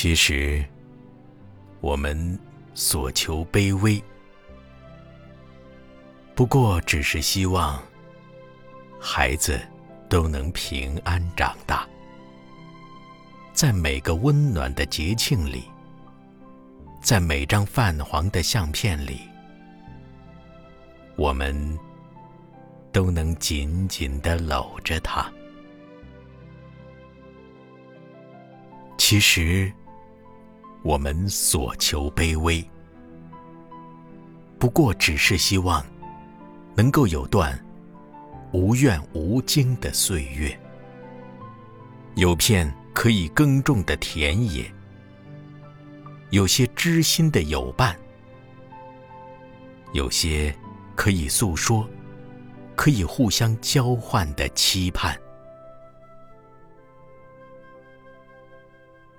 其实，我们所求卑微，不过只是希望孩子都能平安长大。在每个温暖的节庆里，在每张泛黄的相片里，我们都能紧紧地搂着他。其实，我们所求卑微，不过只是希望能够有段无怨无惊的岁月，有片可以耕种的田野，有些知心的友伴，有些可以诉说、可以互相交换的期盼。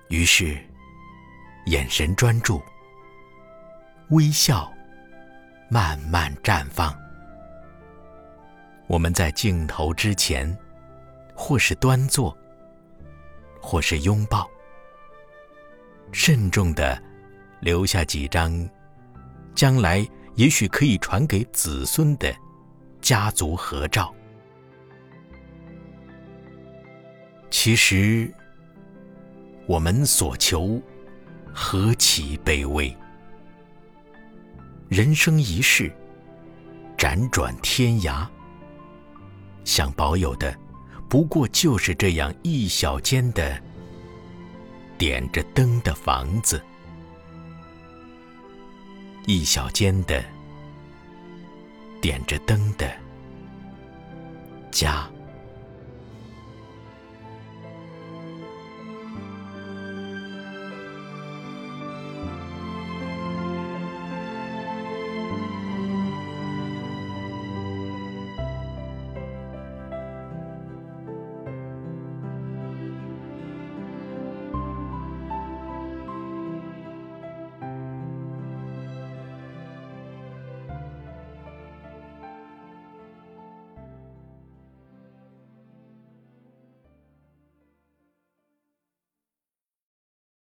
于是，眼神专注，微笑慢慢绽放。我们在镜头之前，或是端坐，或是拥抱，慎重地留下几张将来也许可以传给子孙的家族合照。其实，我们所求何其卑微，人生一世，辗转天涯，想保有的不过就是这样一小间的点着灯的房子，一小间的点着灯的家。